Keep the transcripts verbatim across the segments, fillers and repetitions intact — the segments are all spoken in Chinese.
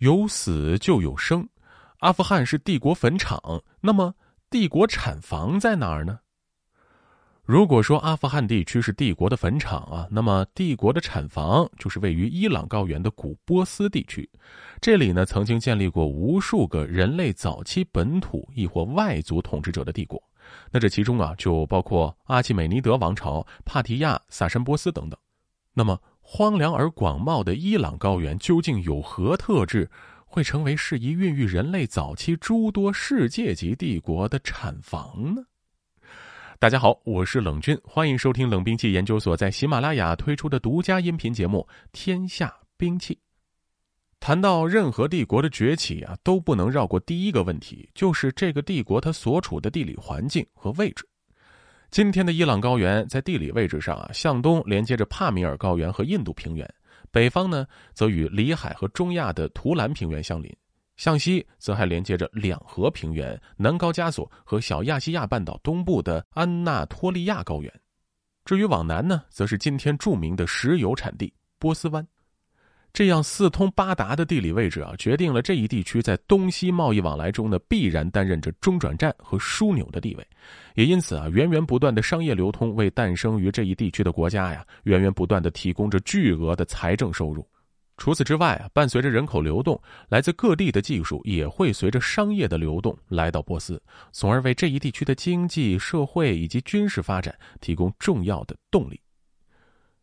有死就有生。阿富汗是帝国坟场，那么帝国产房在哪儿呢？如果说阿富汗地区是帝国的坟场啊，那么帝国的产房就是位于伊朗高原的古波斯地区。这里呢，曾经建立过无数个人类早期本土亦或外族统治者的帝国。那这其中啊，就包括阿契美尼德王朝、帕提亚、萨珊波斯等等。那么，荒凉而广袤的伊朗高原究竟有何特质，会成为适宜孕育人类早期诸多世界级帝国的产房呢？大家好，我是冷军，欢迎收听冷兵器研究所在喜马拉雅推出的独家音频节目《天下兵器》。谈到任何帝国的崛起啊，都不能绕过第一个问题，就是这个帝国它所处的地理环境和位置。今天的伊朗高原在地理位置上啊，向东连接着帕米尔高原和印度平原，北方呢则与里海和中亚的图兰平原相邻，向西则还连接着两河平原、南高加索和小亚细亚半岛东部的安纳托利亚高原。至于往南呢，则是今天著名的石油产地波斯湾。这样四通八达的地理位置啊，决定了这一地区在东西贸易往来中呢，必然担任着中转站和枢纽的地位。也因此啊，源源不断的商业流通为诞生于这一地区的国家呀，源源不断的提供着巨额的财政收入。除此之外啊，伴随着人口流动，来自各地的技术也会随着商业的流动来到波斯，从而为这一地区的经济、社会以及军事发展提供重要的动力。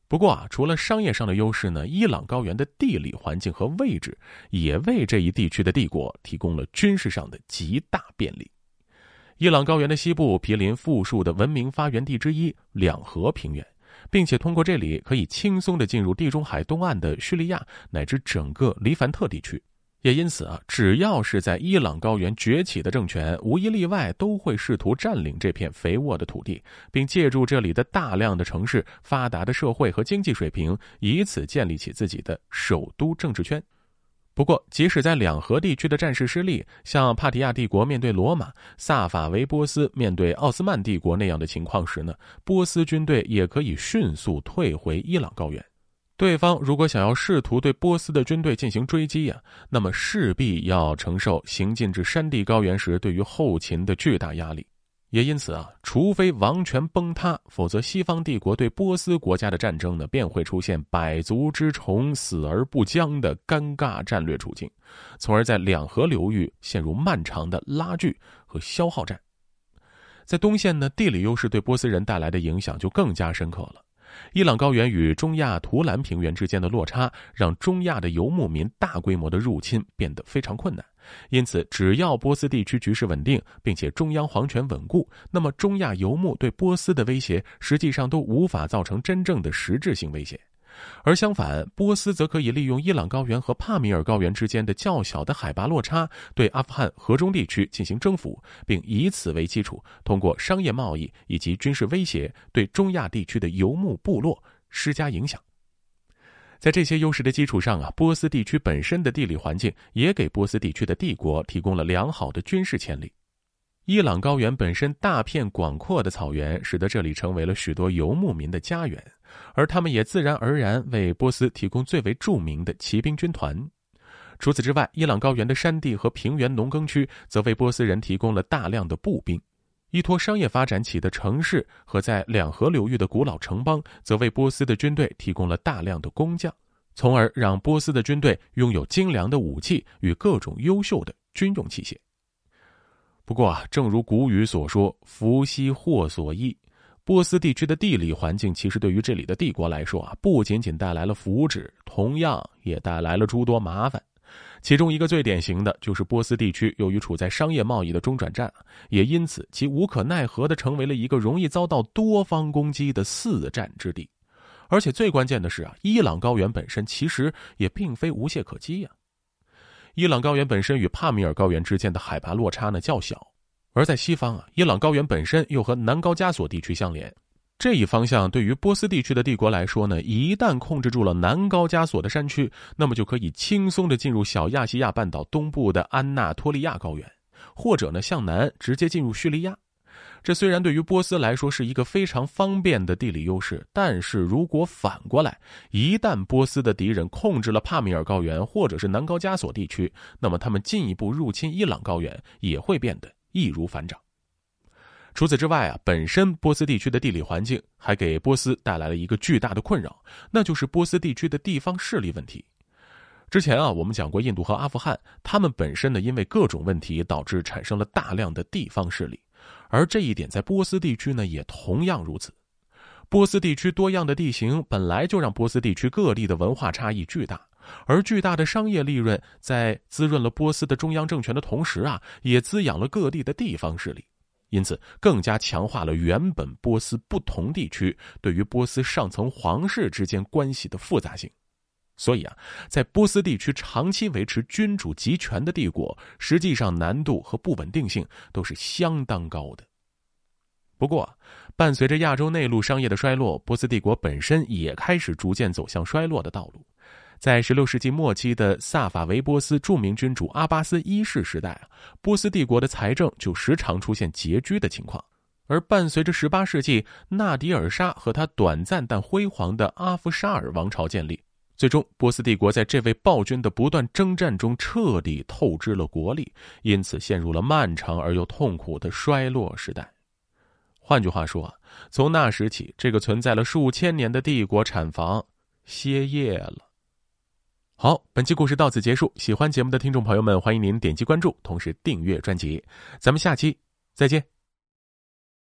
不过啊，除了商业上的优势呢，伊朗高原的地理环境和位置也为这一地区的帝国提供了军事上的极大便利。伊朗高原的西部毗邻富庶的文明发源地之一两河平原，并且通过这里可以轻松地进入地中海东岸的叙利亚乃至整个黎凡特地区。也因此啊，只要是在伊朗高原崛起的政权，无一例外都会试图占领这片肥沃的土地，并借助这里的大量的城市、发达的社会和经济水平，以此建立起自己的首都政治圈。不过，即使在两河地区的战事失利，像帕提亚帝国面对罗马、萨法维波斯面对奥斯曼帝国那样的情况时呢，波斯军队也可以迅速退回伊朗高原。对方如果想要试图对波斯的军队进行追击啊，那么势必要承受行进至山地高原时对于后勤的巨大压力。也因此啊，除非王权崩塌，否则西方帝国对波斯国家的战争呢，便会出现百足之虫死而不僵的尴尬战略处境，从而在两河流域陷入漫长的拉锯和消耗战。在东线呢，地理优势对波斯人带来的影响就更加深刻了。伊朗高原与中亚图兰平原之间的落差，让中亚的游牧民大规模的入侵变得非常困难。因此，只要波斯地区局势稳定，并且中央皇权稳固，那么中亚游牧对波斯的威胁实际上都无法造成真正的实质性威胁。而相反，波斯则可以利用伊朗高原和帕米尔高原之间的较小的海拔落差，对阿富汗河中地区进行征服，并以此为基础，通过商业贸易以及军事威胁对中亚地区的游牧部落施加影响。在这些优势的基础上啊，波斯地区本身的地理环境也给波斯地区的帝国提供了良好的军事潜力。伊朗高原本身大片广阔的草原，使得这里成为了许多游牧民的家园，而他们也自然而然为波斯提供最为著名的骑兵军团。除此之外，伊朗高原的山地和平原农耕区则为波斯人提供了大量的步兵。依托商业发展起的城市和在两河流域的古老城邦，则为波斯的军队提供了大量的工匠，从而让波斯的军队拥有精良的武器与各种优秀的军用器械。不过啊，正如古语所说，福兮祸所倚。波斯地区的地理环境其实对于这里的帝国来说啊，不仅仅带来了福祉，同样也带来了诸多麻烦。其中一个最典型的就是波斯地区由于处在商业贸易的中转站，也因此其无可奈何地成为了一个容易遭到多方攻击的四战之地。而且最关键的是啊，伊朗高原本身其实也并非无懈可击呀、啊。伊朗高原本身与帕米尔高原之间的海拔落差呢较小，而在西方啊，伊朗高原本身又和南高加索地区相连。这一方向对于波斯地区的帝国来说呢，一旦控制住了南高加索的山区，那么就可以轻松地进入小亚细亚半岛东部的安纳托利亚高原，或者呢向南直接进入叙利亚。这虽然对于波斯来说是一个非常方便的地理优势，但是如果反过来，一旦波斯的敌人控制了帕米尔高原或者是南高加索地区，那么他们进一步入侵伊朗高原也会变得易如反掌。除此之外啊，本身波斯地区的地理环境还给波斯带来了一个巨大的困扰，那就是波斯地区的地方势力问题。之前啊，我们讲过印度和阿富汗，他们本身呢因为各种问题导致产生了大量的地方势力，而这一点在波斯地区呢也同样如此。波斯地区多样的地形本来就让波斯地区各地的文化差异巨大，而巨大的商业利润在滋润了波斯的中央政权的同时啊，也滋养了各地的地方势力，因此更加强化了原本波斯不同地区对于波斯上层皇室之间关系的复杂性。所以啊，在波斯地区长期维持君主集权的帝国，实际上难度和不稳定性都是相当高的。不过，伴随着亚洲内陆商业的衰落，波斯帝国本身也开始逐渐走向衰落的道路。在十六世纪末期的萨法维波斯著名君主阿巴斯一世时代啊，波斯帝国的财政就时常出现拮据的情况。而伴随着十八世纪纳迪尔沙和他短暂但辉煌的阿夫沙尔王朝建立，最终波斯帝国在这位暴君的不断征战中彻底透支了国力，因此陷入了漫长而又痛苦的衰落时代。换句话说，从那时起，这个存在了数千年的帝国产房歇业了。好，本期故事到此结束，喜欢节目的听众朋友们，欢迎您点击关注，同时订阅专辑，咱们下期再见。